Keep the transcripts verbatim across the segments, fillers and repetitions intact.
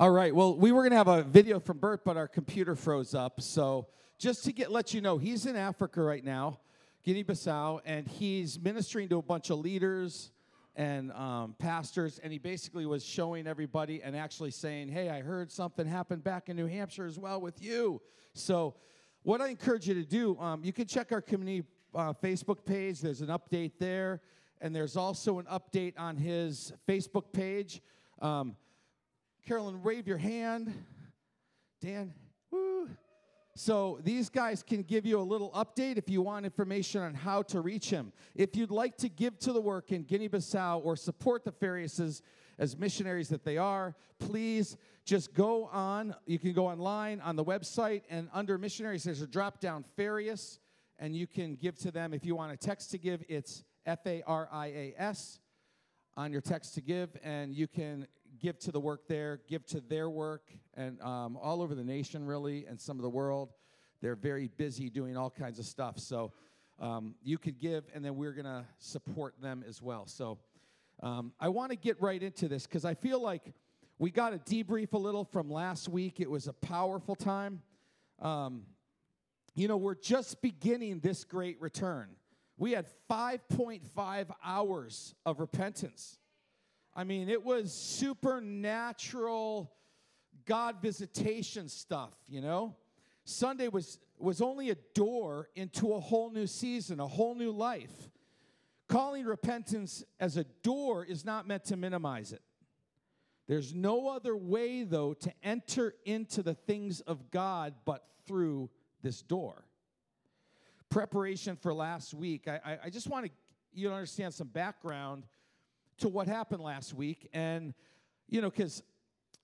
All right, well, we were going to have a video from Bert, but our computer froze up. So just to get let you know, he's in Africa right now, Guinea-Bissau, and he's ministering to a bunch of leaders and um, pastors, and he basically was showing everybody and actually saying, hey, I heard something happened back in New Hampshire as well with you. So what I encourage you to do, um, you can check our community uh, Facebook page. There's an update there, and there's also an update on his Facebook page. Um, Carolyn, wave your hand. Dan, woo. So these guys can give you a little update if you want information on how to reach him. If you'd like to give to the work in Guinea-Bissau or support the Farias as missionaries that they are, please just go on. You can go online on the website, and under missionaries, there's a drop-down Farias, and you can give to them. If you want a text to give, it's F A R I A S on your text to give, and you can give to the work there, give to their work, and um, all over the nation, really, and some of the world. They're very busy doing all kinds of stuff. So um, you could give, and then we're going to support them as well. So um, I want to get right into this, because I feel like we got to debrief a little from last week. It was a powerful time. Um, you know, we're just beginning this great return. We had five point five hours of repentance. I mean, it was supernatural God visitation stuff, you know? Sunday was, was only a door into a whole new season, a whole new life. Calling repentance as a door is not meant to minimize it. There's no other way, though, to enter into the things of God but through this door. Preparation for last week. I, I, I just want to you to understand some background to what happened last week. And, you know, because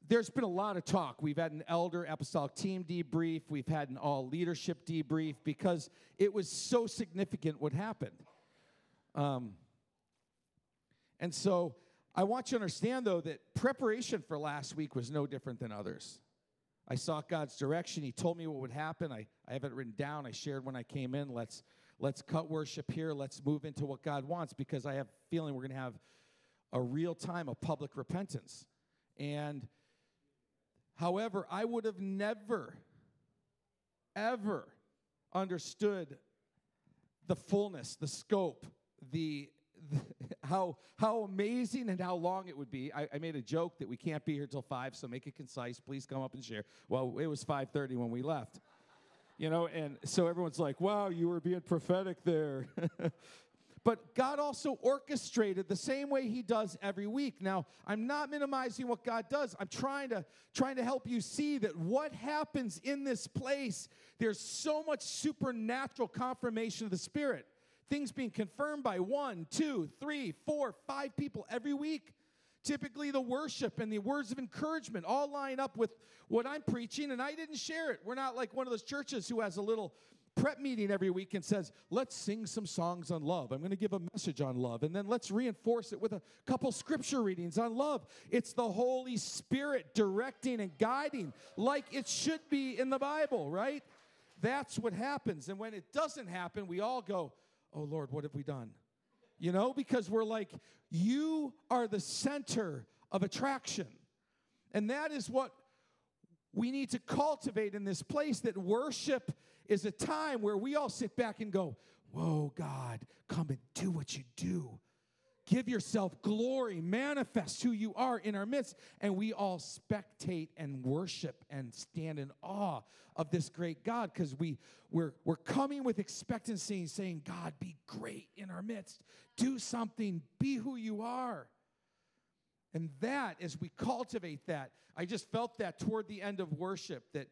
there's been a lot of talk. We've had an elder apostolic team debrief. We've had an all leadership debrief because it was so significant what happened. Um, and so I want you to understand, though, that preparation for last week was no different than others. I sought God's direction. He told me what would happen. I, I have it written down. I shared when I came in. Let's, let's cut worship here. Let's move into what God wants, because I have a feeling we're going to have a real time of public repentance. And however, I would have never, ever understood the fullness, the scope, the, the how how amazing and how long it would be. I, I made a joke that we can't be here till five, so make it concise. Please come up and share. Well, it was five thirty when we left, you know, and so everyone's like, wow, you were being prophetic there. But God also orchestrated the same way he does every week. Now, I'm not minimizing what God does. I'm trying to, trying to help you see that what happens in this place, there's so much supernatural confirmation of the Spirit. Things being confirmed by one, two, three, four, five people every week. Typically, the worship and the words of encouragement all line up with what I'm preaching, and I didn't share it. We're not like one of those churches who has a little prep meeting every week and says, let's sing some songs on love. I'm going to give a message on love, and then let's reinforce it with a couple scripture readings on love. It's the Holy Spirit directing and guiding like it should be in the Bible, right? That's what happens. And when it doesn't happen, we all go, oh, Lord, what have we done? You know, because we're like, you are the center of attraction. And that is what we need to cultivate in this place, that worship is a time where we all sit back and go, whoa, God, come and do what you do. Give yourself glory. Manifest who you are in our midst. And we all spectate and worship and stand in awe of this great God, because we, we're, we're coming with expectancy, saying, God, be great in our midst. Do something. Be who you are. And that, as we cultivate that, I just felt that toward the end of worship, that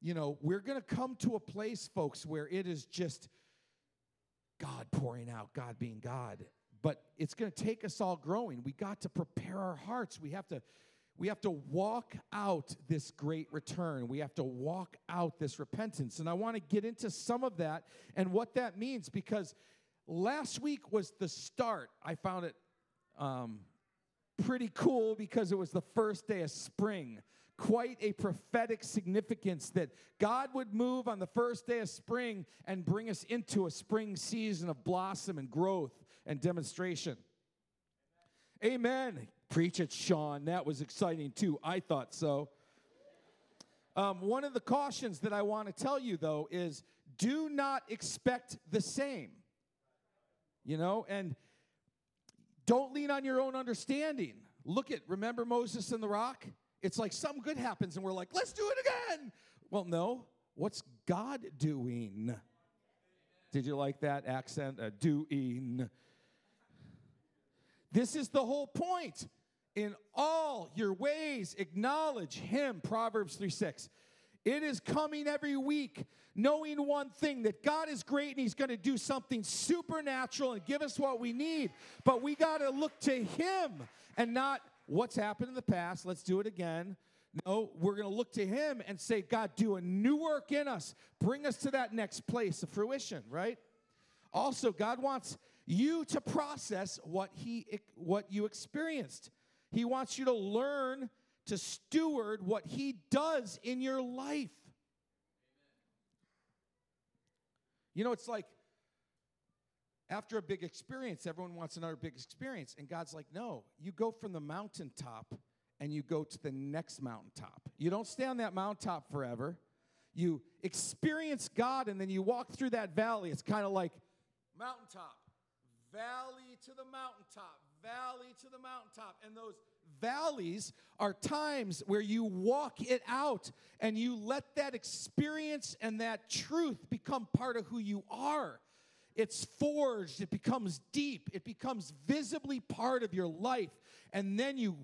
you know, we're going to come to a place, folks, where it is just God pouring out, God being God. But it's going to take us all growing. We got to prepare our hearts. We have to, we have to walk out this great return. We have to walk out this repentance. And I want to get into some of that and what that means, because last week was the start. I found it um, pretty cool because it was the first day of spring. Quite a prophetic significance that God would move on the first day of spring and bring us into a spring season of blossom and growth and demonstration. Amen. Amen. Preach it, Sean. That was exciting, too. I thought so. Um, one of the cautions that I want to tell you, though, is do not expect the same, you know, and don't lean on your own understanding. Look at, remember Moses and the rock? It's like something good happens, and we're like, let's do it again. Well, no, what's God doing? Did you like that accent? Uh, doing. This is the whole point. In all your ways, acknowledge him, Proverbs three six. It is coming every week, knowing one thing, that God is great and he's going to do something supernatural and give us what we need. But we got to look to him and not what's happened in the past. Let's do it again. No, we're going to look to him and say, God, do a new work in us. Bring us to that next place of fruition, right? Also, God wants you to process what he what you experienced. He wants you to learn to steward what he does in your life. You know, it's like after a big experience, everyone wants another big experience. And God's like, no, you go from the mountaintop and you go to the next mountaintop. You don't stay on that mountaintop forever. You experience God and then you walk through that valley. It's kind of like mountaintop, valley to the mountaintop. Valley to the mountaintop. And those valleys are times where you walk it out and you let that experience and that truth become part of who you are. It's forged. It becomes deep. It becomes visibly part of your life. And then you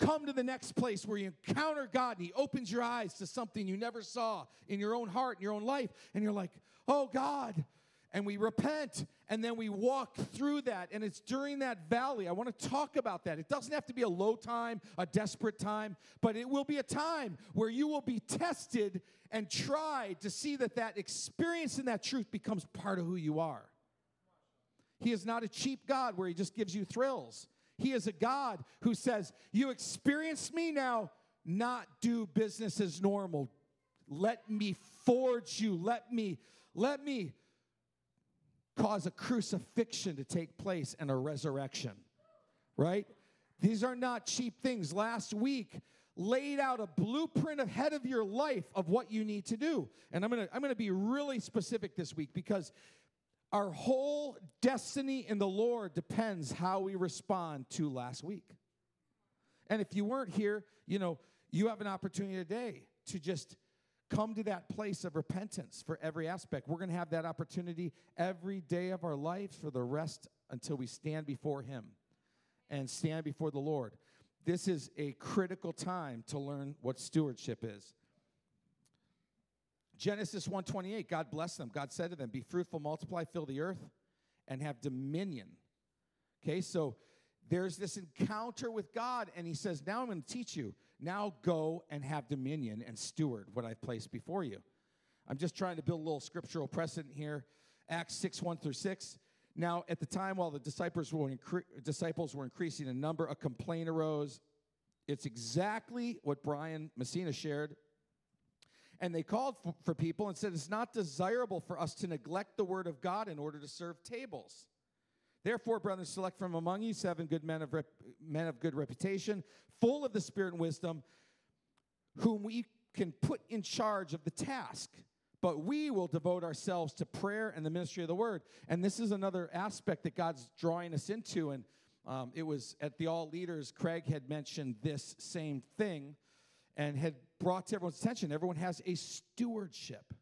come to the next place where you encounter God and he opens your eyes to something you never saw in your own heart, in your own life. And you're like, oh, God. And we repent, and then we walk through that, and it's during that valley. I want to talk about that. It doesn't have to be a low time, a desperate time, but it will be a time where you will be tested and tried to see that that experience and that truth becomes part of who you are. He is not a cheap God where he just gives you thrills. He is a God who says, you experienced me now, not do business as normal. Let me forge you. Let me, let me. cause a crucifixion to take place and a resurrection, right? These are not cheap things. Last week laid out a blueprint ahead of your life of what you need to do. And I'm going to I'm going to be really specific this week because our whole destiny in the Lord depends how we respond to last week. And if you weren't here, you know, you have an opportunity today to just come to that place of repentance for every aspect. We're going to have that opportunity every day of our life for the rest until we stand before him and stand before the Lord. This is a critical time to learn what stewardship is. Genesis one twenty-eight, God blessed them. God said to them, be fruitful, multiply, fill the earth, and have dominion. Okay, so there's this encounter with God, and he says, now I'm going to teach you. Now go and have dominion and steward what I've placed before you. I'm just trying to build a little scriptural precedent here. Acts six, one through six. Now, at the time, while the disciples were, incre- disciples were increasing in number, a complaint arose. It's exactly what Brian Messina shared. And they called for, for people and said, it's not desirable for us to neglect the word of God in order to serve tables. Therefore, brothers, select from among you seven good men of, rep- men of good reputation, full of the Spirit and wisdom, whom we can put in charge of the task. But we will devote ourselves to prayer and the ministry of the word. And this is another aspect that God's drawing us into. And um, it was at the All Leaders, Craig had mentioned this same thing and had brought to everyone's attention. Everyone has a stewardship.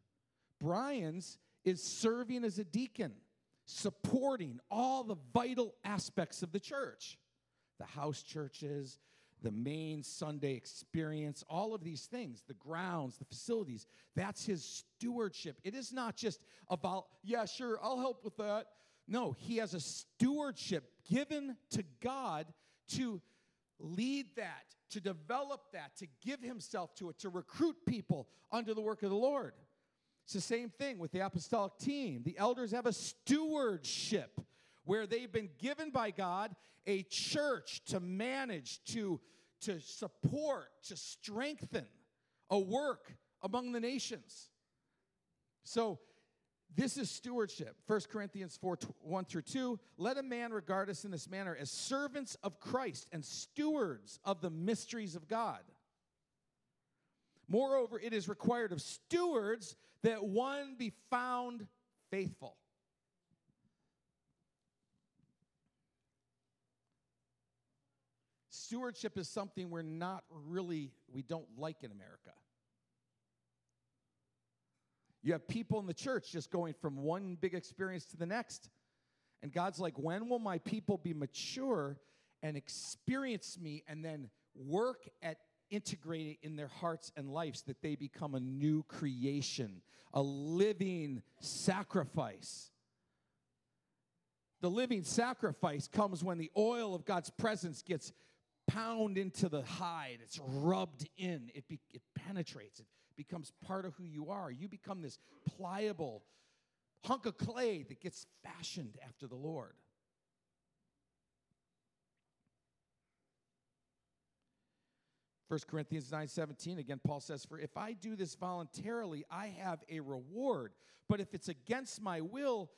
Brian's is serving as a deacon, supporting all the vital aspects of the church, the house churches, the main Sunday experience, all of these things, the grounds, the facilities. That's his stewardship. It is not just about, yeah, sure, I'll help with that. No, he has a stewardship given to God to lead that, to develop that, to give himself to it, to recruit people under the work of the Lord. It's the same thing with the apostolic team. The elders have a stewardship where they've been given by God a church to manage, to, to support, to strengthen a work among the nations. So this is stewardship. First Corinthians four, one through two, let a man regard us in this manner as servants of Christ and stewards of the mysteries of God. Moreover, it is required of stewards that one be found faithful. Stewardship is something we're not really, we don't like in America. You have people in the church just going from one big experience to the next. And God's like, when will my people be mature and experience me and then work at integrating in their hearts and lives that they become a new creation, a living sacrifice? The living sacrifice comes when the oil of God's presence gets pounded into the hide. It's rubbed in. It, be, it penetrates. It becomes part of who you are. You become this pliable hunk of clay that gets fashioned after the Lord. First Corinthians nine seventeen, again, Paul says, "For if I do this voluntarily, I have a reward. But if it's against my will,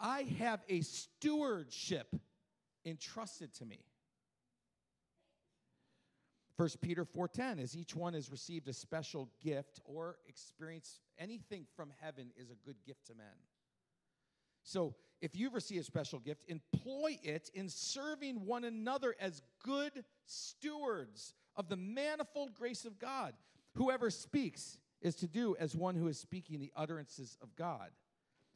I have a stewardship entrusted to me." First Peter four ten, "As each one has received a special gift or experienced anything from heaven is a good gift to men." So if you've received a special gift, employ it in serving one another as good stewards of the manifold grace of God. Whoever speaks is to do as one who is speaking the utterances of God.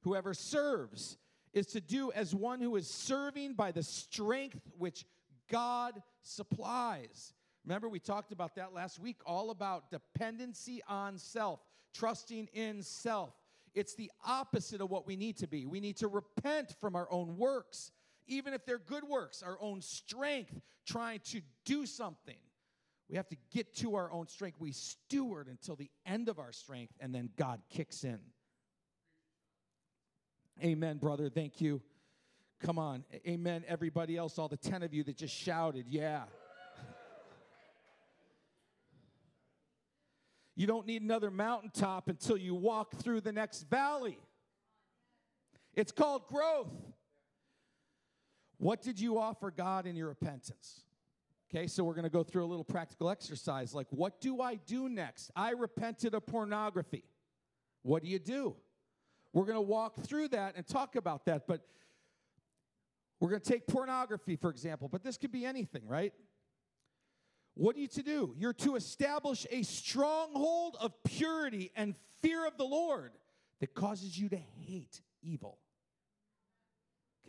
Whoever serves is to do as one who is serving by the strength which God supplies. Remember, we talked about that last week, all about dependency on self, trusting in self. It's the opposite of what we need to be. We need to repent from our own works, even if they're good works, our own strength, trying to do something. We have to get to our own strength. We steward until the end of our strength, and then God kicks in. Amen, brother. Thank you. Come on. Amen, everybody else, all the ten of you that just shouted, yeah. You don't need another mountaintop until you walk through the next valley. It's called growth. What did you offer God in your repentance? Okay, so we're going to go through a little practical exercise. Like, what do I do next? I repented of pornography. What do you do? We're going to walk through that and talk about that. But we're going to take pornography, for example. But this could be anything, right? What are you to do? You're to establish a stronghold of purity and fear of the Lord that causes you to hate evil.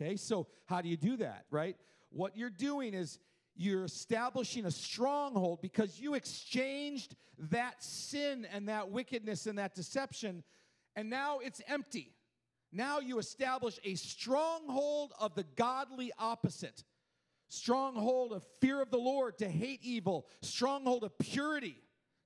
Okay, so how do you do that, right? What you're doing is, you're establishing a stronghold because you exchanged that sin and that wickedness and that deception, and now it's empty. Now you establish a stronghold of the godly opposite. Stronghold of fear of the Lord to hate evil. Stronghold of purity.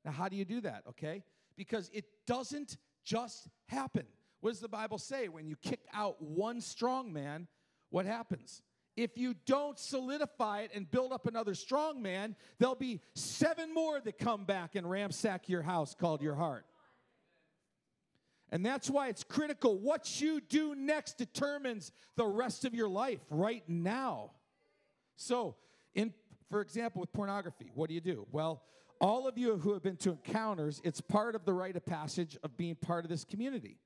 Now, how do you do that, okay? Because it doesn't just happen. What does the Bible say? When you kick out one strong man, what happens? If you don't solidify it and build up another strong man, there'll be seven more that come back and ransack your house called your heart. And that's why it's critical. What you do next determines the rest of your life right now. So, in, for example, with pornography, what do you do? Well, all of you who have been to encounters, it's part of the rite of passage of being part of this community.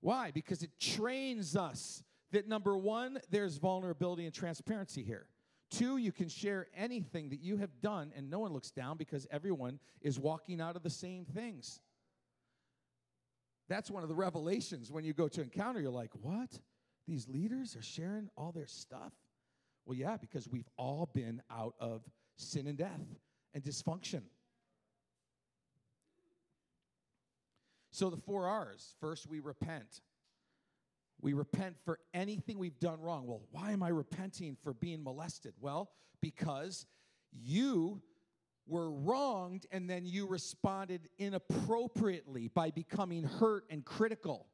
Why? Because it trains us that, number one, there's vulnerability and transparency here. Two, you can share anything that you have done, and no one looks down because everyone is walking out of the same things. That's one of the revelations when you go to encounter. You're like, what? These leaders are sharing all their stuff? Well, yeah, because we've all been out of sin and death and dysfunction. So the four R's. First, we repent. We repent for anything we've done wrong. Well, why am I repenting for being molested? Well, because you were wronged and then you responded inappropriately by becoming hurt and critical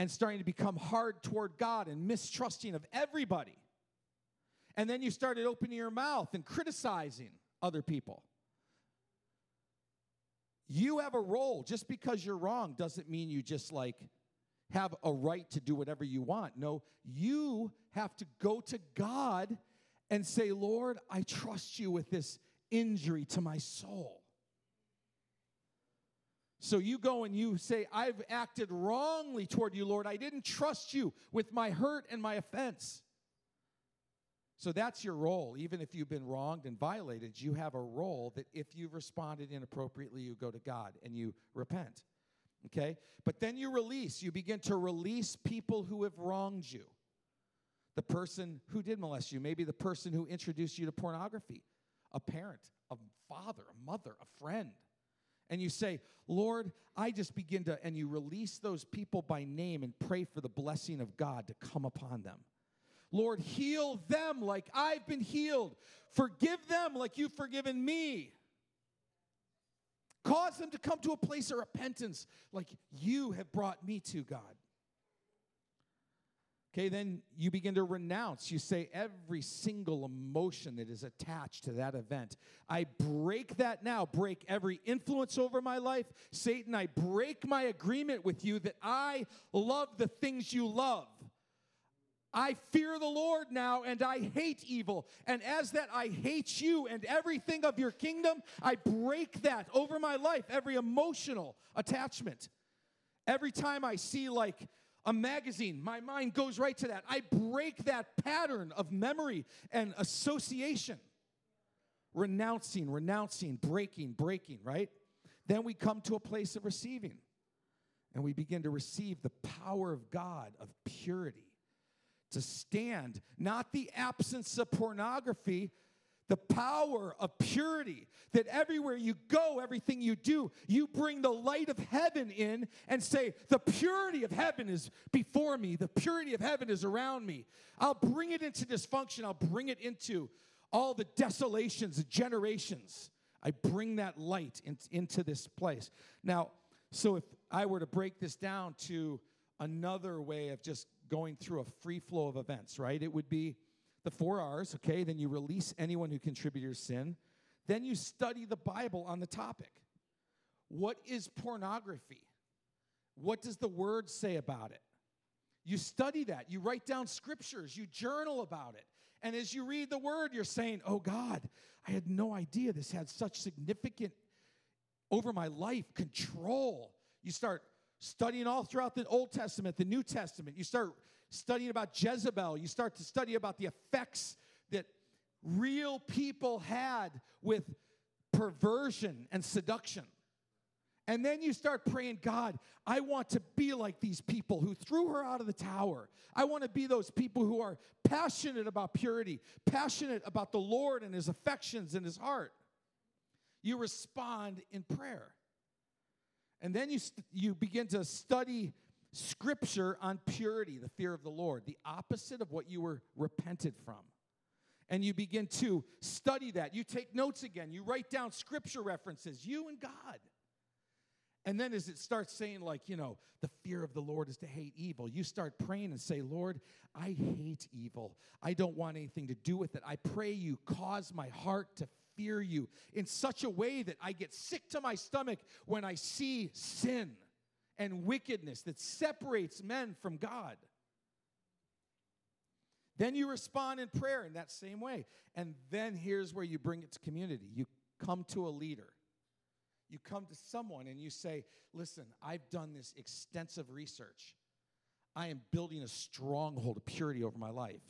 and starting to become hard toward God and mistrusting of everybody. And then you started opening your mouth and criticizing other people. You have a role. Just because you're wrong doesn't mean you just like have a right to do whatever you want. No, you have to go to God and say, Lord, I trust you with this injury to my soul. So you go and you say, I've acted wrongly toward you, Lord. I didn't trust you with my hurt and my offense. So that's your role. Even if you've been wronged and violated, you have a role that if you've responded inappropriately, you go to God and you repent. Okay? But then you release. You begin to release people who have wronged you. The person who did molest you. Maybe the person who introduced you to pornography. A parent, a father, a mother, a friend. And you say, Lord, I just begin to, and you release those people by name and pray for the blessing of God to come upon them. Lord, heal them like I've been healed. Forgive them like you've forgiven me. Cause them to come to a place of repentance like you have brought me to, God. Okay, then you begin to renounce. You say every single emotion that is attached to that event. I break that now. Break every influence over my life. Satan, I break my agreement with you that I love the things you love. I fear the Lord now, and I hate evil. And as that, I hate you and everything of your kingdom. I break that over my life, every emotional attachment. Every time I see, like, a magazine, my mind goes right to that. I break that pattern of memory and association. Renouncing, renouncing, breaking, breaking, right? Then we come to a place of receiving. And we begin to receive the power of God, of purity. To stand, not the absence of pornography, the power of purity, that everywhere you go, everything you do, you bring the light of heaven in and say, the purity of heaven is before me. The purity of heaven is around me. I'll bring it into dysfunction. I'll bring it into all the desolations of generations. I bring that light in, into this place. Now, so if I were to break this down to another way of just going through a free flow of events, right? It would be the four R's, okay? Then you release anyone who contributed to sin. Then you study the Bible on the topic. What is pornography? What does the Word say about it? You study that. You write down scriptures. You journal about it. And as you read the Word, you're saying, oh, God, I had no idea this had such significant, over my life, control. You start studying all throughout the Old Testament, the New Testament. You start studying about Jezebel. You start to study about the effects that real people had with perversion and seduction. And then you start praying, God, I want to be like these people who threw her out of the tower. I want to be those people who are passionate about purity, passionate about the Lord and his affections and his heart. You respond in prayer. And then you st- you begin to study Scripture on purity, the fear of the Lord, the opposite of what you were repented from. And you begin to study that. You take notes again. You write down Scripture references, you and God. And then as it starts saying, like, you know, the fear of the Lord is to hate evil, you start praying and say, Lord, I hate evil. I don't want anything to do with it. I pray you cause my heart to fear you in such a way that I get sick to my stomach when I see sin and wickedness that separates men from God. Then you respond in prayer in that same way. And then here's where you bring it to community. You come to a leader. You come to someone and you say, listen, I've done this extensive research. I am building a stronghold of purity over my life.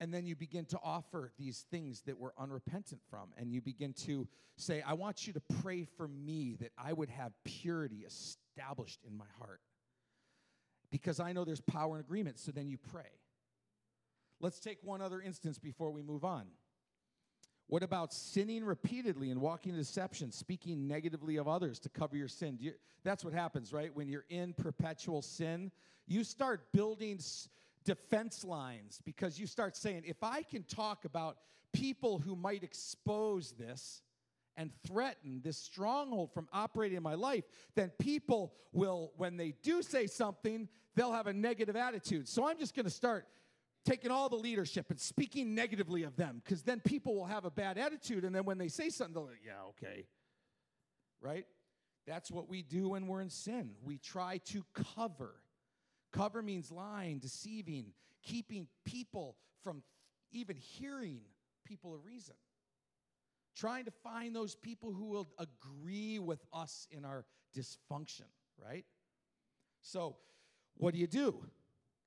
And then you begin to offer these things that we're unrepentant from. And you begin to say, I want you to pray for me that I would have purity established in my heart. Because I know there's power in agreement, so then you pray. Let's take one other instance before we move on. What about sinning repeatedly and walking in deception, speaking negatively of others to cover your sin? You, that's what happens, right? When you're in perpetual sin, you start building S- defense lines, because you start saying, if I can talk about people who might expose this and threaten this stronghold from operating in my life, then people will, when they do say something, they'll have a negative attitude. So I'm just going to start taking all the leadership and speaking negatively of them, because then people will have a bad attitude, and then when they say something, they'll, yeah, okay, right? That's what we do when we're in sin. We try to cover. Cover means lying, deceiving, keeping people from even hearing people of reason. trying to find those people who will agree with us in our dysfunction, right? So what do you do?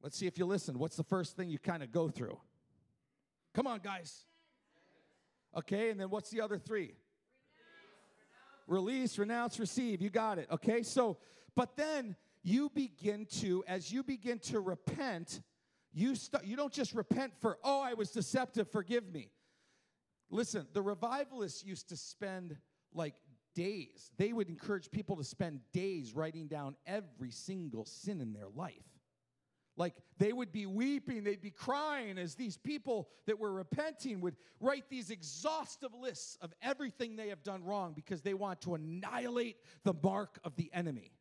Let's see if you listen. What's the first thing you kind of go through? Come on, guys. Okay, and then what's the other three? Release, renounce, receive. You got it. Okay, so, but then you begin to, as you begin to repent, you st- you don't just repent for, oh, I was deceptive, forgive me. Listen, the revivalists used to spend like days. They would encourage people to spend days writing down every single sin in their life. Like they would be weeping, they'd be crying as these people that were repenting would write these exhaustive lists of everything they have done wrong because they want to annihilate the mark of the enemy.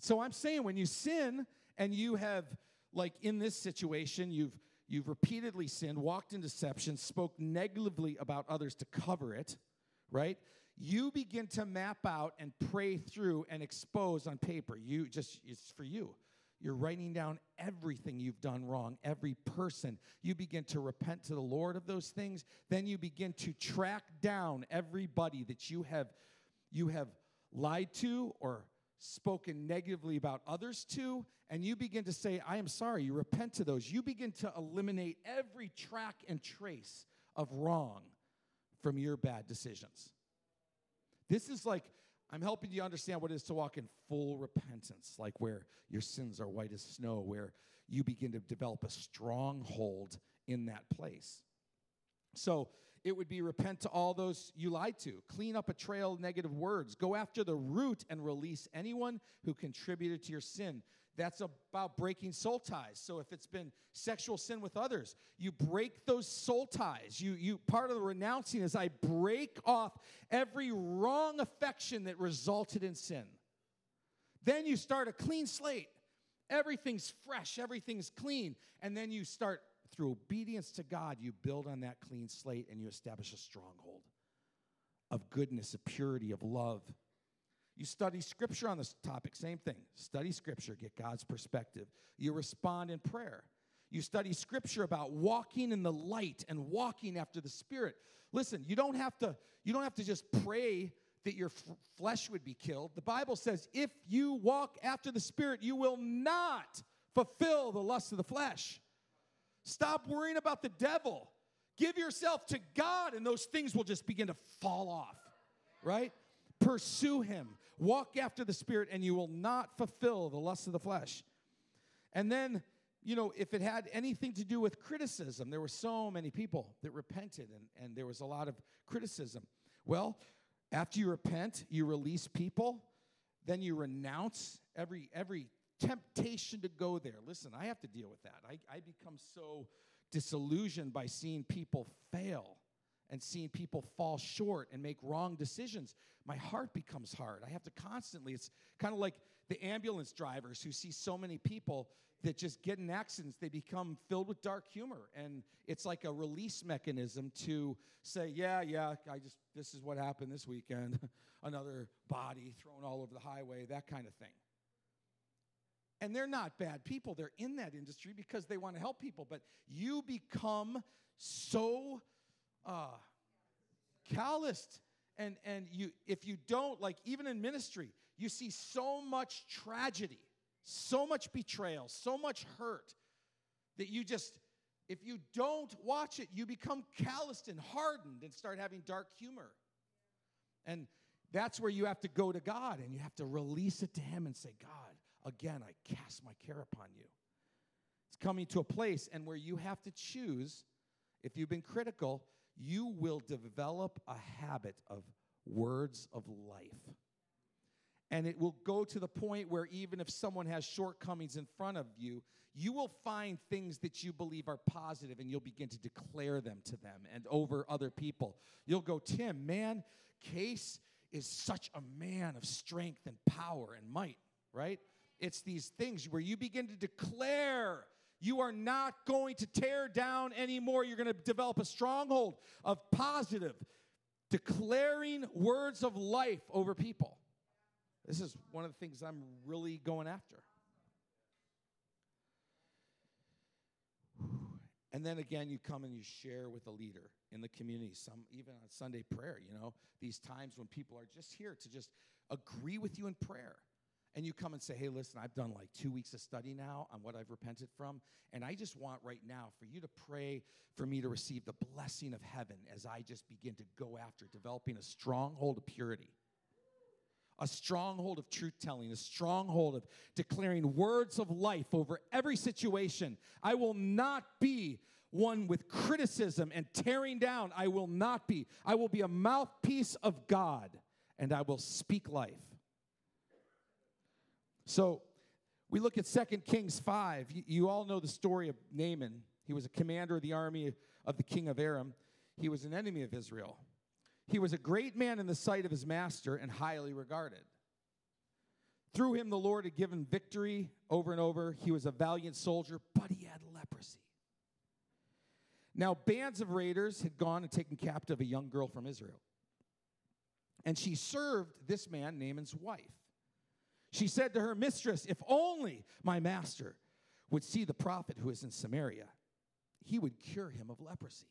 So I'm saying when you sin and you have, like in this situation, you've you've repeatedly sinned, walked in deception, spoke negatively about others to cover it, right? You begin to map out and pray through and expose on paper. You just, it's for you. You're writing down everything you've done wrong, every person. You begin to repent to the Lord of those things. Then you begin to track down everybody that you have, you have lied to or spoken negatively about others to, and you begin to say, I am sorry. You repent to those. You begin to eliminate every track and trace of wrong from your bad decisions. This is like, I'm helping you understand what it is to walk in full repentance, like where your sins are white as snow, where you begin to develop a stronghold in that place. So it would be repent to all those you lied to, clean up a trail of negative words, go after the root and release anyone who contributed to your sin. That's about breaking soul ties. So if it's been sexual sin with others, you break those soul ties. You, you part of the renouncing is I break off every wrong affection that resulted in sin. Then you start a clean slate. Everything's fresh. Everything's clean. And then you start, through obedience to God, you build on that clean slate and you establish a stronghold of goodness, of purity, of love. You study Scripture on this topic, same thing. Study Scripture, get God's perspective. You respond in prayer. You study Scripture about walking in the light and walking after the Spirit. Listen, you don't have to, you don't have to just pray that your f- flesh would be killed. The Bible says, if you walk after the Spirit, you will not fulfill the lust of the flesh. Stop worrying about the devil. Give yourself to God, and those things will just begin to fall off, right? Pursue him. Walk after the Spirit, and you will not fulfill the lust of the flesh. And then, you know, if it had anything to do with criticism, there were so many people that repented, and, and there was a lot of criticism. Well, after you repent, you release people. Then you renounce every every. temptation to go there. Listen, I have to deal with that. I, I become so disillusioned by seeing people fail and seeing people fall short and make wrong decisions. My heart becomes hard. I have to constantly, it's kind of like the ambulance drivers who see so many people that just get in accidents. They become filled with dark humor, and it's like a release mechanism to say, yeah, yeah, I just, this is what happened this weekend. Another body thrown all over the highway, that kind of thing. And they're not bad people. They're in that industry because they want to help people. But you become so uh, calloused. And, and you if you don't, like even in ministry, you see so much tragedy, so much betrayal, so much hurt that you just, if you don't watch it, you become calloused and hardened and start having dark humor. And that's where you have to go to God and you have to release it to him and say, God, again, I cast my care upon you. It's coming to a place and where you have to choose, if you've been critical, you will develop a habit of words of life. And it will go to the point where even if someone has shortcomings in front of you, you will find things that you believe are positive and you'll begin to declare them to them and over other people. You'll go, Tim, man, Case is such a man of strength and power and might, right? It's these things where you begin to declare you are not going to tear down anymore. You're going to develop a stronghold of positive, declaring words of life over people. This is one of the things I'm really going after. And then again, you come and you share with a leader in the community, some even on Sunday prayer, you know, these times when people are just here to just agree with you in prayer. And you come and say, hey, listen, I've done like two weeks of study now on what I've repented from, and I just want right now for you to pray for me to receive the blessing of heaven as I just begin to go after developing a stronghold of purity, a stronghold of truth-telling, a stronghold of declaring words of life over every situation. I will not be one with criticism and tearing down. I will not be. I will be a mouthpiece of God, and I will speak life. So we look at Second Kings five. You, you all know the story of Naaman. He was a commander of the army of the king of Aram. He was an enemy of Israel. He was a great man in the sight of his master and highly regarded. Through him, the Lord had given victory over and over. He was a valiant soldier, but he had leprosy. Now, bands of raiders had gone and taken captive a young girl from Israel, and she served this man, Naaman's wife. She said to her mistress, if only my master would see the prophet who is in Samaria, he would cure him of leprosy.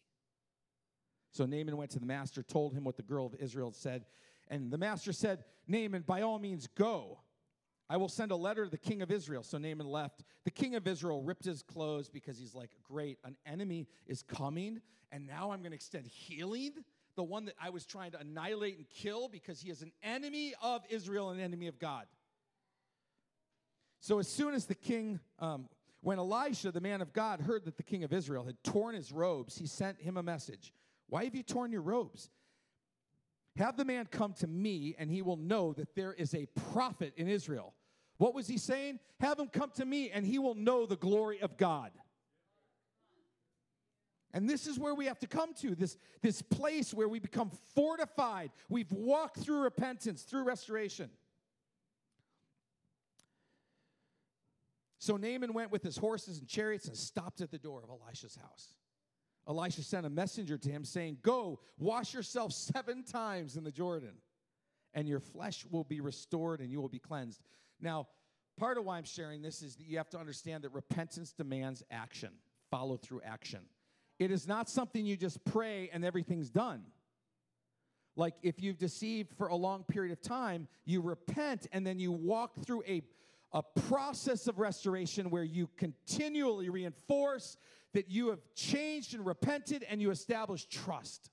So Naaman went to the master, told him what the girl of Israel said. And the master said, Naaman, by all means, go. I will send a letter to the king of Israel. So Naaman left. The king of Israel ripped his clothes because he's like, great, an enemy is coming, and now I'm going to extend healing. The one that I was trying to annihilate and kill, because he is an enemy of Israel and an enemy of God. So as soon as the king, um, when Elisha, the man of God, heard that the king of Israel had torn his robes, he sent him a message. Why have you torn your robes? Have the man come to me, and he will know that there is a prophet in Israel. What was he saying? Have him come to me, and he will know the glory of God. And this is where we have to come to, this, this place where we become fortified. We've walked through repentance, through restoration. So Naaman went with his horses and chariots and stopped at the door of Elisha's house. Elisha sent a messenger to him saying, go, wash yourself seven times in the Jordan, and your flesh will be restored and you will be cleansed. Now, part of why I'm sharing this is that you have to understand that repentance demands action, follow-through action. It is not something you just pray and everything's done. Like if you've deceived for a long period of time, you repent and then you walk through a A process of restoration where you continually reinforce that you have changed and repented, and you establish trust.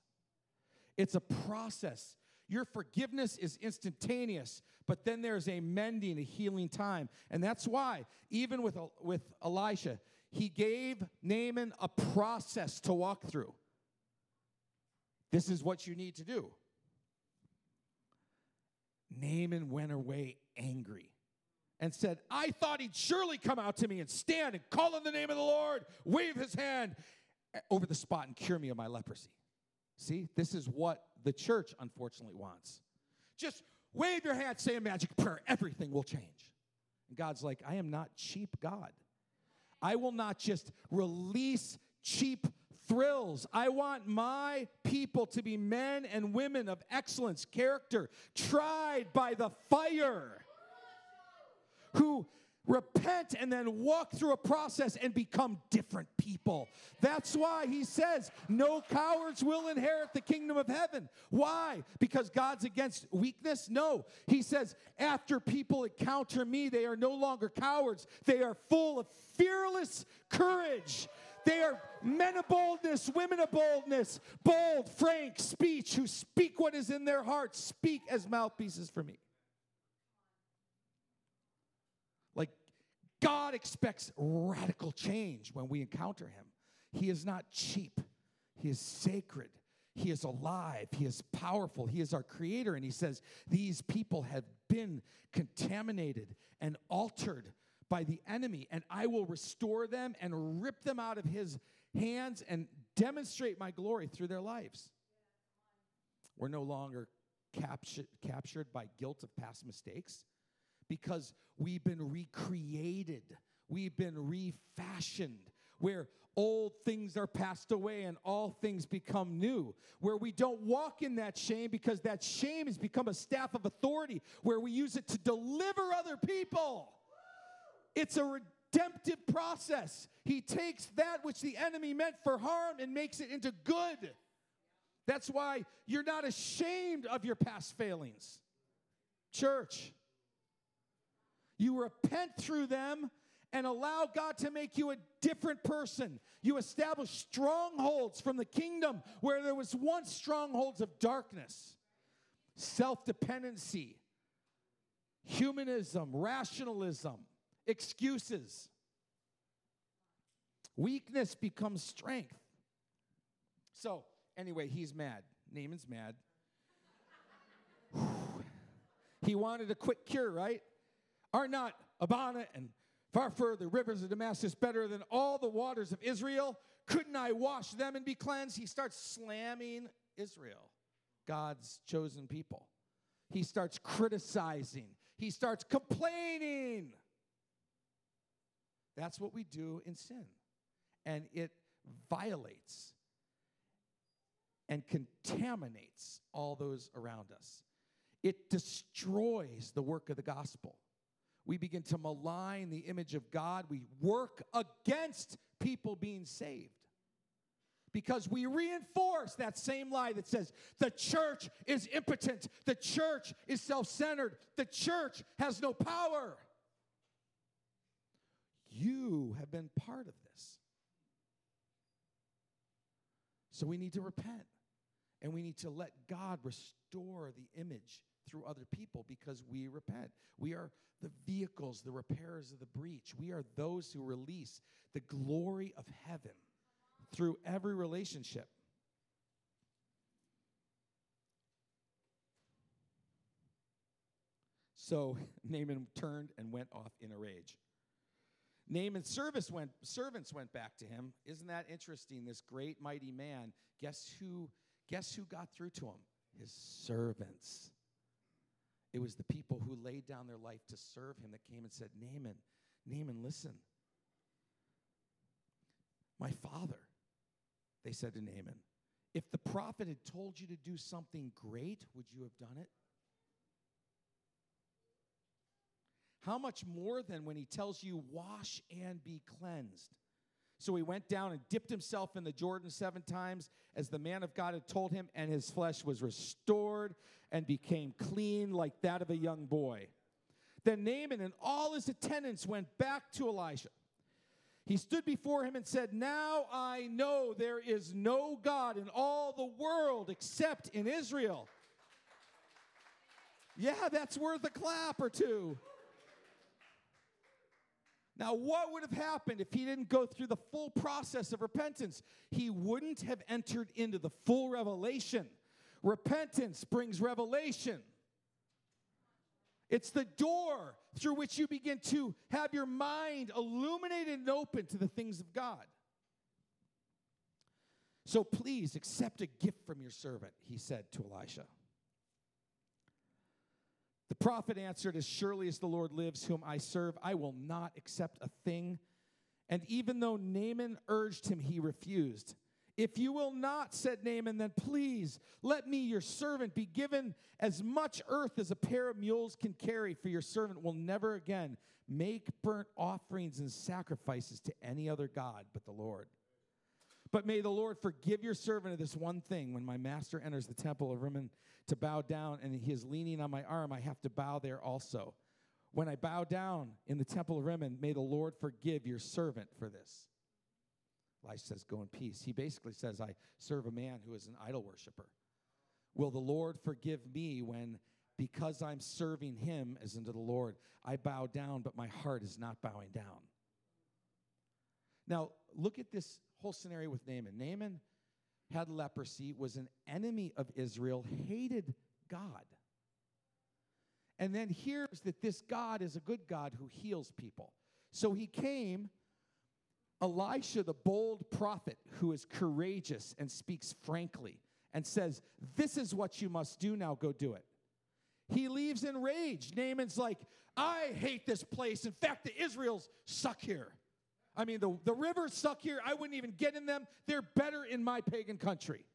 It's a process. Your forgiveness is instantaneous, but then there's a mending, a healing time. And that's why, even with, with Elisha, he gave Naaman a process to walk through. This is what you need to do. Naaman went away angry and said, I thought he'd surely come out to me and stand and call on the name of the Lord, wave his hand over the spot and cure me of my leprosy. See, this is what the church, unfortunately, wants. Just wave your hand, say a magic prayer, everything will change. And God's like, I am not cheap God. I will not just release cheap thrills. I want my people to be men and women of excellence, character, tried by the fire, who repent and then walk through a process and become different people. That's why he says, no cowards will inherit the kingdom of heaven. Why? Because God's against weakness? No. He says, after people encounter me, they are no longer cowards. They are full of fearless courage. They are men of boldness, women of boldness, bold, frank speech, who speak what is in their hearts, speak as mouthpieces for me. God expects radical change when we encounter him. He is not cheap. He is sacred. He is alive. He is powerful. He is our creator. And he says, these people have been contaminated and altered by the enemy, and I will restore them and rip them out of his hands and demonstrate my glory through their lives. We're no longer captured, captured by guilt of past mistakes, because we've been recreated, we've been refashioned, where old things are passed away and all things become new, where we don't walk in that shame because that shame has become a staff of authority, where we use it to deliver other people. It's a redemptive process. He takes that which the enemy meant for harm and makes it into good. That's why you're not ashamed of your past failings. Church, you repent through them and allow God to make you a different person. You establish strongholds from the kingdom where there was once strongholds of darkness, self-dependency, humanism, rationalism, excuses. Weakness becomes strength. So, anyway, he's mad. Naaman's mad. He wanted a quick cure, right? Are not Abana and Farfur, the rivers of Damascus, better than all the waters of Israel? Couldn't I wash them and be cleansed? He starts slamming Israel, God's chosen people. He starts criticizing. He starts complaining. That's what we do in sin. And it violates and contaminates all those around us. It destroys the work of the gospel. We begin to malign the image of God. We work against people being saved because we reinforce that same lie that says the church is impotent, the church is self-centered, the church has no power. You have been part of this. So we need to repent, and we need to let God restore the image through other people because we repent. We are the vehicles, the repairers of the breach. We are those who release the glory of heaven through every relationship. So Naaman turned and went off in a rage. Naaman's service went, servants went back to him. Isn't that interesting? This great, mighty man, guess who, guess who got through to him? His servants. It was the people who laid down their life to serve him that came and said, Naaman, Naaman, listen. My father, they said to Naaman, if the prophet had told you to do something great, would you have done it? How much more than when he tells you, wash and be cleansed? So he went down and dipped himself in the Jordan seven times, as the man of God had told him, and his flesh was restored and became clean like that of a young boy. Then Naaman and all his attendants went back to Elisha. He stood before him and said, now I know there is no God in all the world except in Israel. Yeah, that's worth a clap or two. Now, what would have happened if he didn't go through the full process of repentance? He wouldn't have entered into the full revelation. Repentance brings revelation. It's the door through which you begin to have your mind illuminated and open to the things of God. So please accept a gift from your servant, he said to Elisha. The prophet answered, as surely as the Lord lives, whom I serve, I will not accept a thing. And even though Naaman urged him, he refused. If you will not, said Naaman, then please let me, your servant, be given as much earth as a pair of mules can carry, for your servant will never again make burnt offerings and sacrifices to any other God but the Lord. But may the Lord forgive your servant of this one thing. When my master enters the temple of Rimmon to bow down, and he is leaning on my arm, I have to bow there also. When I bow down in the temple of Rimmon, may the Lord forgive your servant for this. Elisha says, go in peace. He basically says, I serve a man who is an idol worshiper. Will the Lord forgive me when, because I'm serving him as unto the Lord, I bow down, but my heart is not bowing down? Now, look at this whole scenario with Naaman. Naaman had leprosy, was an enemy of Israel, hated God. And then hears that this God is a good God who heals people. So he came, Elisha, the bold prophet who is courageous and speaks frankly and says, this is what you must do now, go do it. He leaves enraged. Naaman's like, I hate this place. In fact, the Israels suck here. I mean, the, the rivers suck here. I wouldn't even get in them. They're better in my pagan country.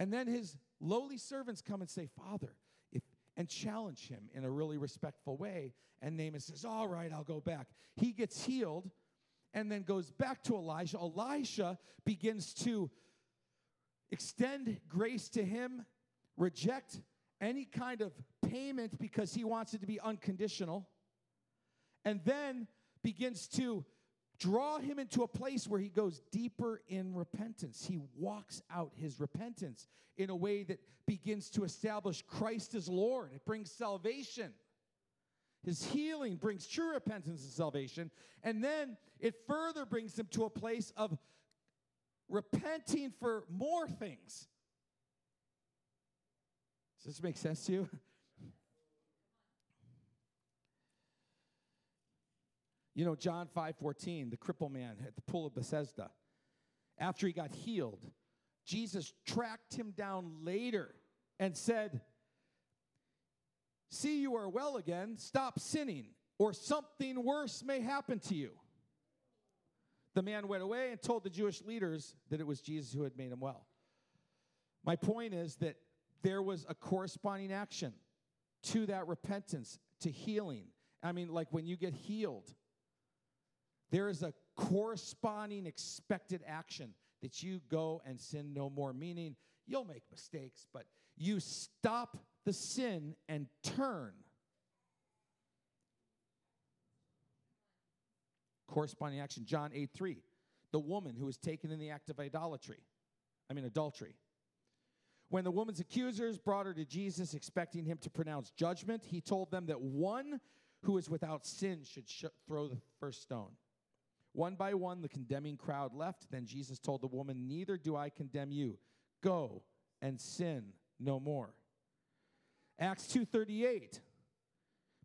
And then his lowly servants come and say, Father, if, and challenge him in a really respectful way. And Naaman says, all right, I'll go back. He gets healed and then goes back to Elisha. Elisha begins to extend grace to him, reject any kind of payment because he wants it to be unconditional, and then begins to draw him into a place where he goes deeper in repentance. He walks out his repentance in a way that begins to establish Christ as Lord. It brings salvation. His healing brings true repentance and salvation. And then it further brings him to a place of repenting for more things. Does this make sense to you? You know, John five fourteen, the crippled man at the pool of Bethesda. After he got healed, Jesus tracked him down later and said, see, you are well again, stop sinning, or something worse may happen to you. The man went away and told the Jewish leaders that it was Jesus who had made him well. My point is that there was a corresponding action to that repentance, to healing. I mean, like when you get healed, there is a corresponding expected action that you go and sin no more, meaning you'll make mistakes, but you stop the sin and turn. Corresponding action. John eight three, the woman who was taken in the act of idolatry, I mean adultery. When the woman's accusers brought her to Jesus expecting him to pronounce judgment, he told them that one who is without sin should sh- throw the first stone. One by one, the condemning crowd left. Then Jesus told the woman, neither do I condemn you. Go and sin no more. Acts two thirty-eight,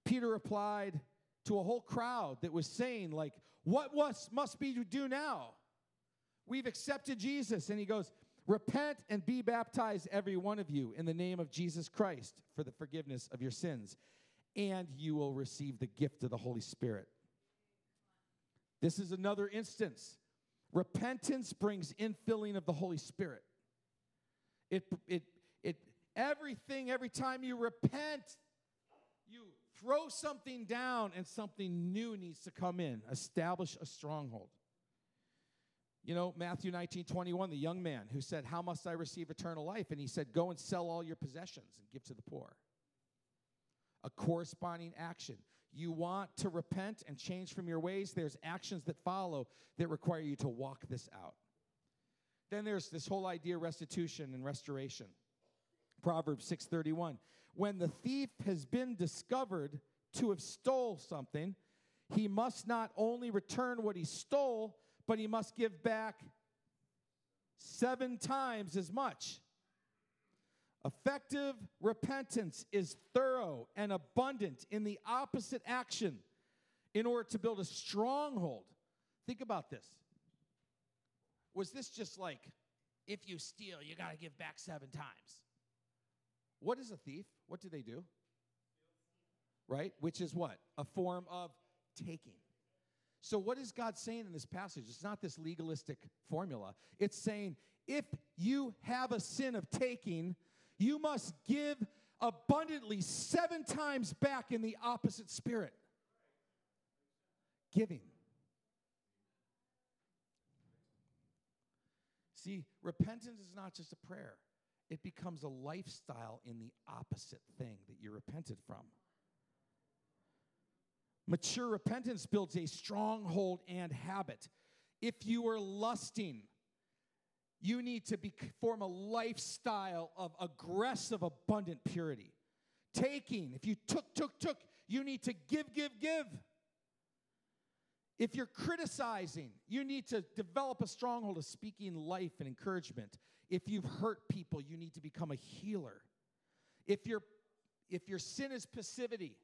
Peter replied to a whole crowd that was saying, like, what was, must we do now? We've accepted Jesus. And he goes, repent and be baptized, every one of you, in the name of Jesus Christ for the forgiveness of your sins, and you will receive the gift of the Holy Spirit. This is another instance. Repentance brings infilling of the Holy Spirit. It, it, it, everything, every time you repent, you throw something down and something new needs to come in. Establish a stronghold. You know, Matthew nineteen twenty-one, the young man who said, how must I receive eternal life? And he said, go and sell all your possessions and give to the poor. A corresponding action. You want to repent and change from your ways, there's actions that follow that require you to walk this out. Then there's this whole idea of restitution and restoration. Proverbs six thirty-one. When the thief has been discovered to have stole something, he must not only return what he stole, but he must give back seven times as much. Effective repentance is thorough and abundant in the opposite action in order to build a stronghold. Think about this. Was this just like, if you steal, you got to give back seven times? What is a thief? What do they do? Right? Which is what? A form of taking. So what is God saying in this passage? It's not this legalistic formula. It's saying, if you have a sin of taking, you must give abundantly seven times back in the opposite spirit. Giving. See, repentance is not just a prayer. It becomes a lifestyle in the opposite thing that you repented from. Mature repentance builds a stronghold and habit. If you are lusting, you need to be, form a lifestyle of aggressive, abundant purity. Taking, if you took, took, took, you need to give, give, give. If you're criticizing, you need to develop a stronghold of speaking life and encouragement. If you've hurt people, you need to become a healer. If your if your sin is passivity,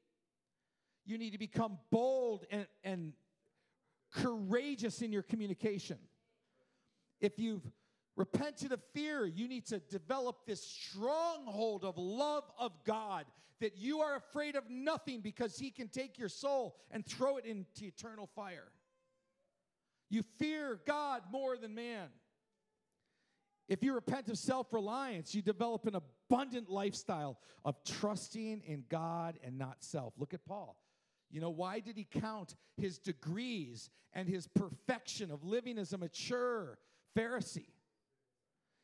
you need to become bold and, and courageous in your communication. If you've repented of fear, you need to develop this stronghold of love of God, that you are afraid of nothing because he can take your soul and throw it into eternal fire. You fear God more than man. If you repent of self-reliance, you develop an abundant lifestyle of trusting in God and not self. Look at Paul. You know, why did he count his degrees and his perfection of living as a mature Pharisee?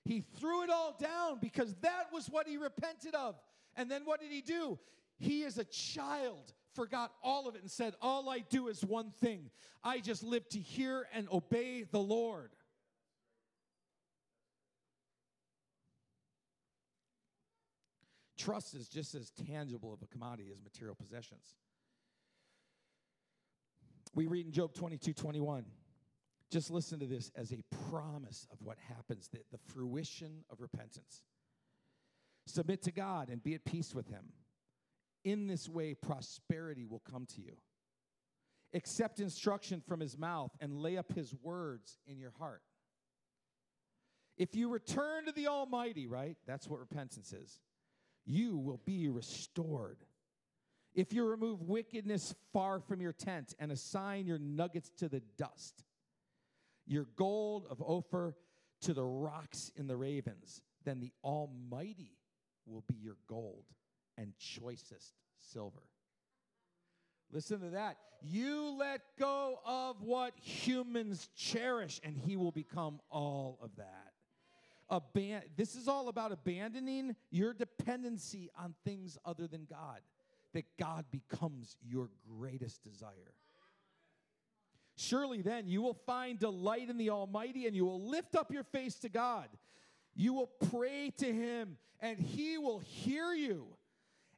He threw it all down because that was what he repented of. And then what did he do? He, as a child, forgot all of it and said, all I do is one thing. I just live to hear and obey the Lord. Trust is just as tangible of a commodity as material possessions. We read in Job twenty-two twenty-one. Just listen to this as a promise of what happens, the, the fruition of repentance. Submit to God and be at peace with him. In this way, prosperity will come to you. Accept instruction from his mouth and lay up his words in your heart. If you return to the Almighty, right? That's what repentance is. You will be restored. If you remove wickedness far from your tent and assign your nuggets to the dust, your gold of Ophir to the rocks in the ravens, then the Almighty will be your gold and choicest silver. Listen to that. You let go of what humans cherish, and he will become all of that. Aban- this is all about abandoning your dependency on things other than God, that God becomes your greatest desire. Surely then you will find delight in the Almighty, and you will lift up your face to God. You will pray to him, and he will hear you,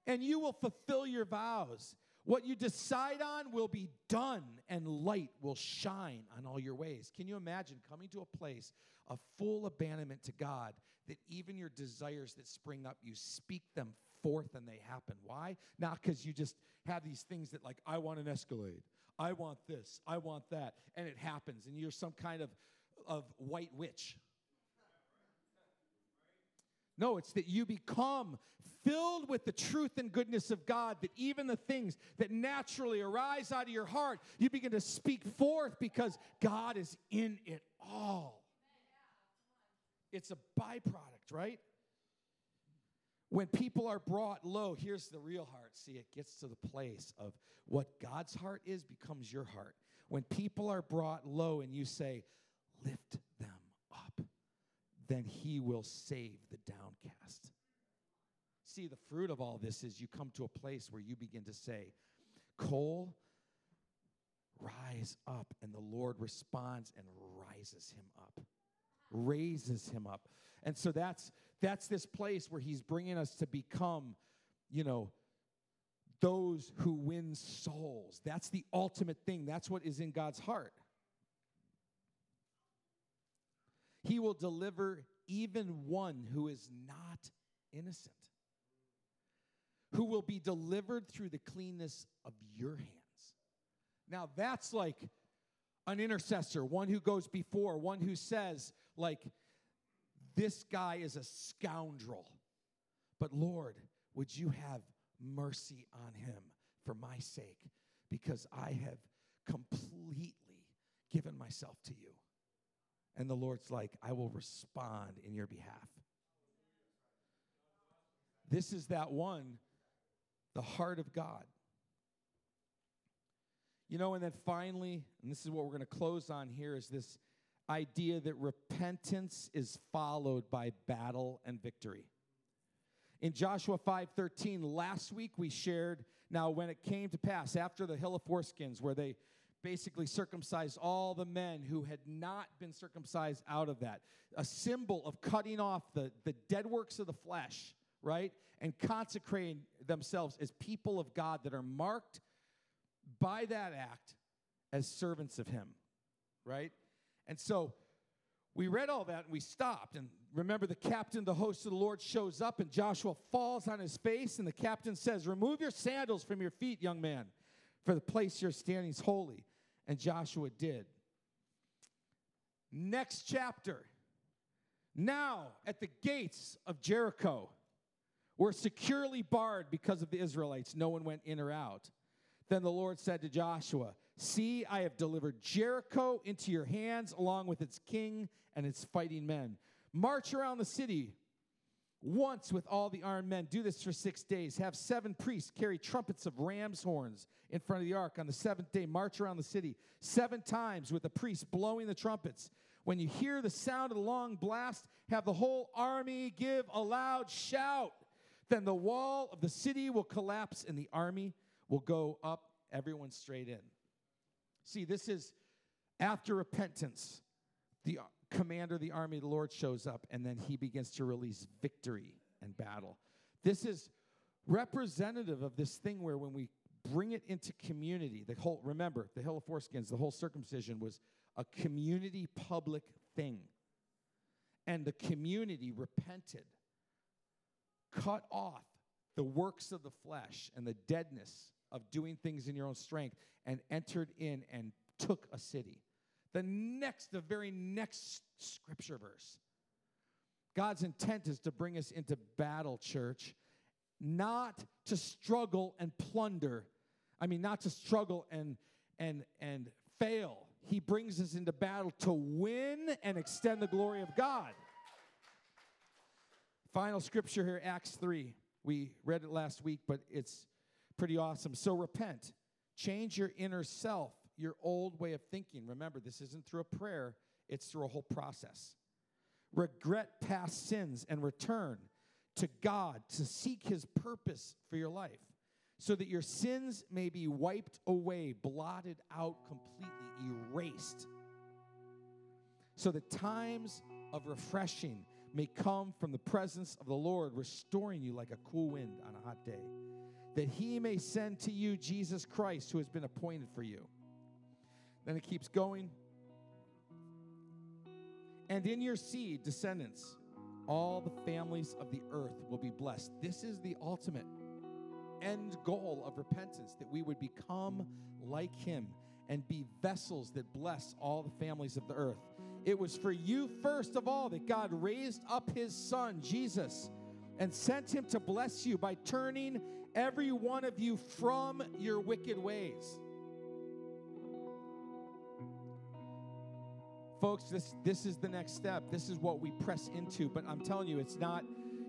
and you will fulfill your vows. What you decide on will be done, and light will shine on all your ways. Can you imagine coming to a place of full abandonment to God, that even your desires that spring up, you speak them forth and they happen? Why? Not because you just have these things that, like, I want an Escalade, I want this, I want that, and it happens, and you're some kind of, of white witch. No, it's that you become filled with the truth and goodness of God, that even the things that naturally arise out of your heart, you begin to speak forth because God is in it all. It's a byproduct, right? When people are brought low, here's the real heart. See, it gets to the place of what God's heart is becomes your heart. When people are brought low and you say, lift them up, then he will save the downcast. See, the fruit of all this is you come to a place where you begin to say, Cole, rise up. And the Lord responds and rises him up, raises him up. And so that's that's this place where he's bringing us to become, you know, those who win souls. That's the ultimate thing. That's what is in God's heart. He will deliver even one who is not innocent, who will be delivered through the cleanness of your hands. Now, that's like an intercessor, one who goes before, one who says, like, this guy is a scoundrel, but Lord, would you have mercy on him for my sake, because I have completely given myself to you. And the Lord's like, I will respond in your behalf. This is that one, the heart of God. You know, and then finally, and this is what we're going to close on here, is this idea that repentance is followed by battle and victory. In Joshua five thirteen, last week we shared, now when it came to pass, after the hill of foreskins, where they basically circumcised all the men who had not been circumcised out of that, a symbol of cutting off the, the dead works of the flesh, right? And consecrating themselves as people of God that are marked by that act as servants of him, right? And so we read all that and we stopped. And remember, the captain, the host of the Lord, shows up and Joshua falls on his face. And the captain says, remove your sandals from your feet, young man, for the place you're standing is holy. And Joshua did. Next chapter. Now, at the gates of Jericho were securely barred because of the Israelites. No one went in or out. Then the Lord said to Joshua, see, I have delivered Jericho into your hands, along with its king and its fighting men. March around the city once with all the armed men. Do this for six days. Have seven priests carry trumpets of ram's horns in front of the ark. On the seventh day, march around the city seven times with the priests blowing the trumpets. When you hear the sound of the long blast, have the whole army give a loud shout. Then the wall of the city will collapse and the army will go up, everyone straight in. See, this is after repentance. The commander of the army, the Lord, shows up, and then he begins to release victory and battle. This is representative of this thing where when we bring it into community, the whole, remember, the hill of foreskins, the whole circumcision was a community public thing. And the community repented, cut off the works of the flesh and the deadness of doing things in your own strength, and entered in and took a city. The next, the very next scripture verse. God's intent is to bring us into battle, church, not to struggle and plunder. I mean, not to struggle and and and fail. He brings us into battle to win and extend the glory of God. Final scripture here, Acts three. We read it last week, but it's pretty awesome. So repent. Change your inner self, your old way of thinking. Remember, this isn't through a prayer. It's through a whole process. Regret past sins and return to God to seek his purpose for your life so that your sins may be wiped away, blotted out, completely erased, so that times of refreshing may come from the presence of the Lord, restoring you like a cool wind on a hot day, that he may send to you Jesus Christ, who has been appointed for you. Then it keeps going. And in your seed, descendants, all the families of the earth will be blessed. This is the ultimate end goal of repentance, that we would become like him and be vessels that bless all the families of the earth. It was for you, first of all, that God raised up his son, Jesus, and sent him to bless you by turning every one of you from your wicked ways. Folks, this, this is the next step. This is what we press into. But I'm telling you, it's not,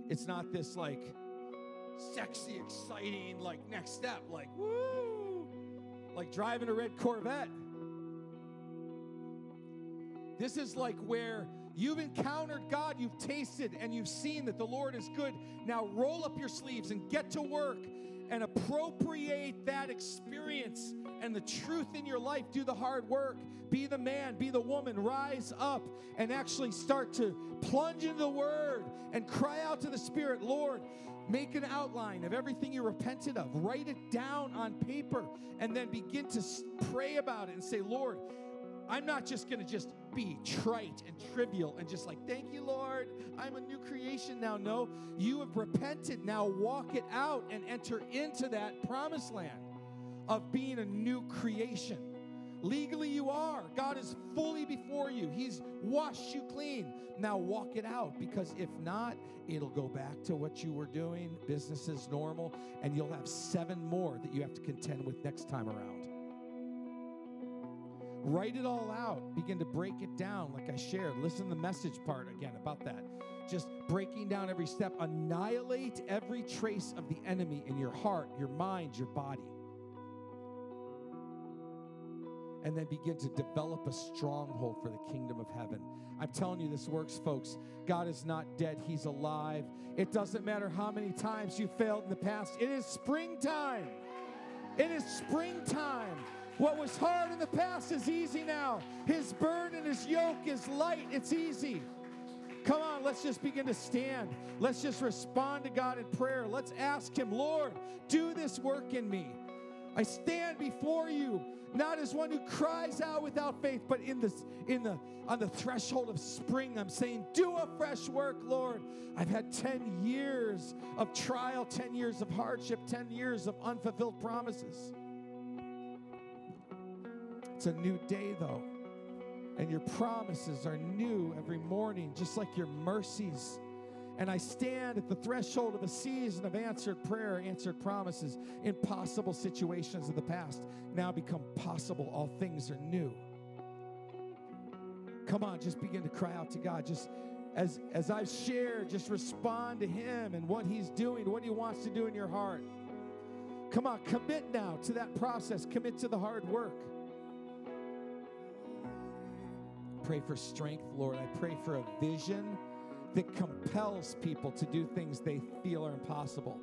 it's not this like sexy, exciting, like next step, like woo, like driving a red Corvette. This is like where you've encountered God, you've tasted, and you've seen that the Lord is good. Now roll up your sleeves and get to work and appropriate that experience and the truth in your life. Do the hard work. Be the man. Be the woman. Rise up and actually start to plunge into the Word and cry out to the Spirit, Lord, make an outline of everything you repented of. Write it down on paper and then begin to pray about it and say, Lord, I'm not just going to just be trite and trivial and just like, thank you, Lord, I'm a new creation now. No, you have repented. Now walk it out and enter into that promised land of being a new creation. Legally you are. God is fully before you. He's washed you clean. Now walk it out, because if not, it'll go back to what you were doing, business as normal, and you'll have seven more that you have to contend with next time around. Write it all out. Begin to break it down like I shared. Listen to the message part again about that. Just breaking down every step. Annihilate every trace of the enemy in your heart, your mind, your body. And then begin to develop a stronghold for the kingdom of heaven. I'm telling you, this works, folks. God is not dead. He's alive. It doesn't matter how many times you failed in the past. It is springtime. It is springtime. What was hard in the past is easy now. His burden, his yoke is light. It's easy. Come on, let's just begin to stand. Let's just respond to God in prayer. Let's ask him, Lord, do this work in me. I stand before you, not as one who cries out without faith, but in the, in the, on the threshold of spring, I'm saying, do a fresh work, Lord. I've had ten years of trial, ten years of hardship, ten years of unfulfilled promises. It's a new day, though, and your promises are new every morning, just like your mercies. And I stand at the threshold of a season of answered prayer, answered promises. Impossible situations of the past now become possible. All things are new. Come on, just begin to cry out to God. Just as, as I've shared, just respond to Him and what He's doing, what He wants to do in your heart. Come on, commit now to that process. Commit to the hard work. Pray for strength, Lord. I pray for a vision that compels people to do things they feel are impossible,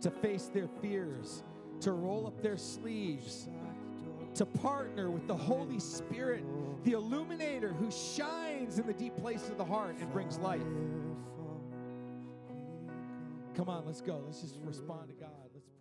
to face their fears, to roll up their sleeves, to partner with the Holy Spirit, the illuminator who shines in the deep places of the heart and brings light. Come on, let's go. Let's just respond to God. Let's pray.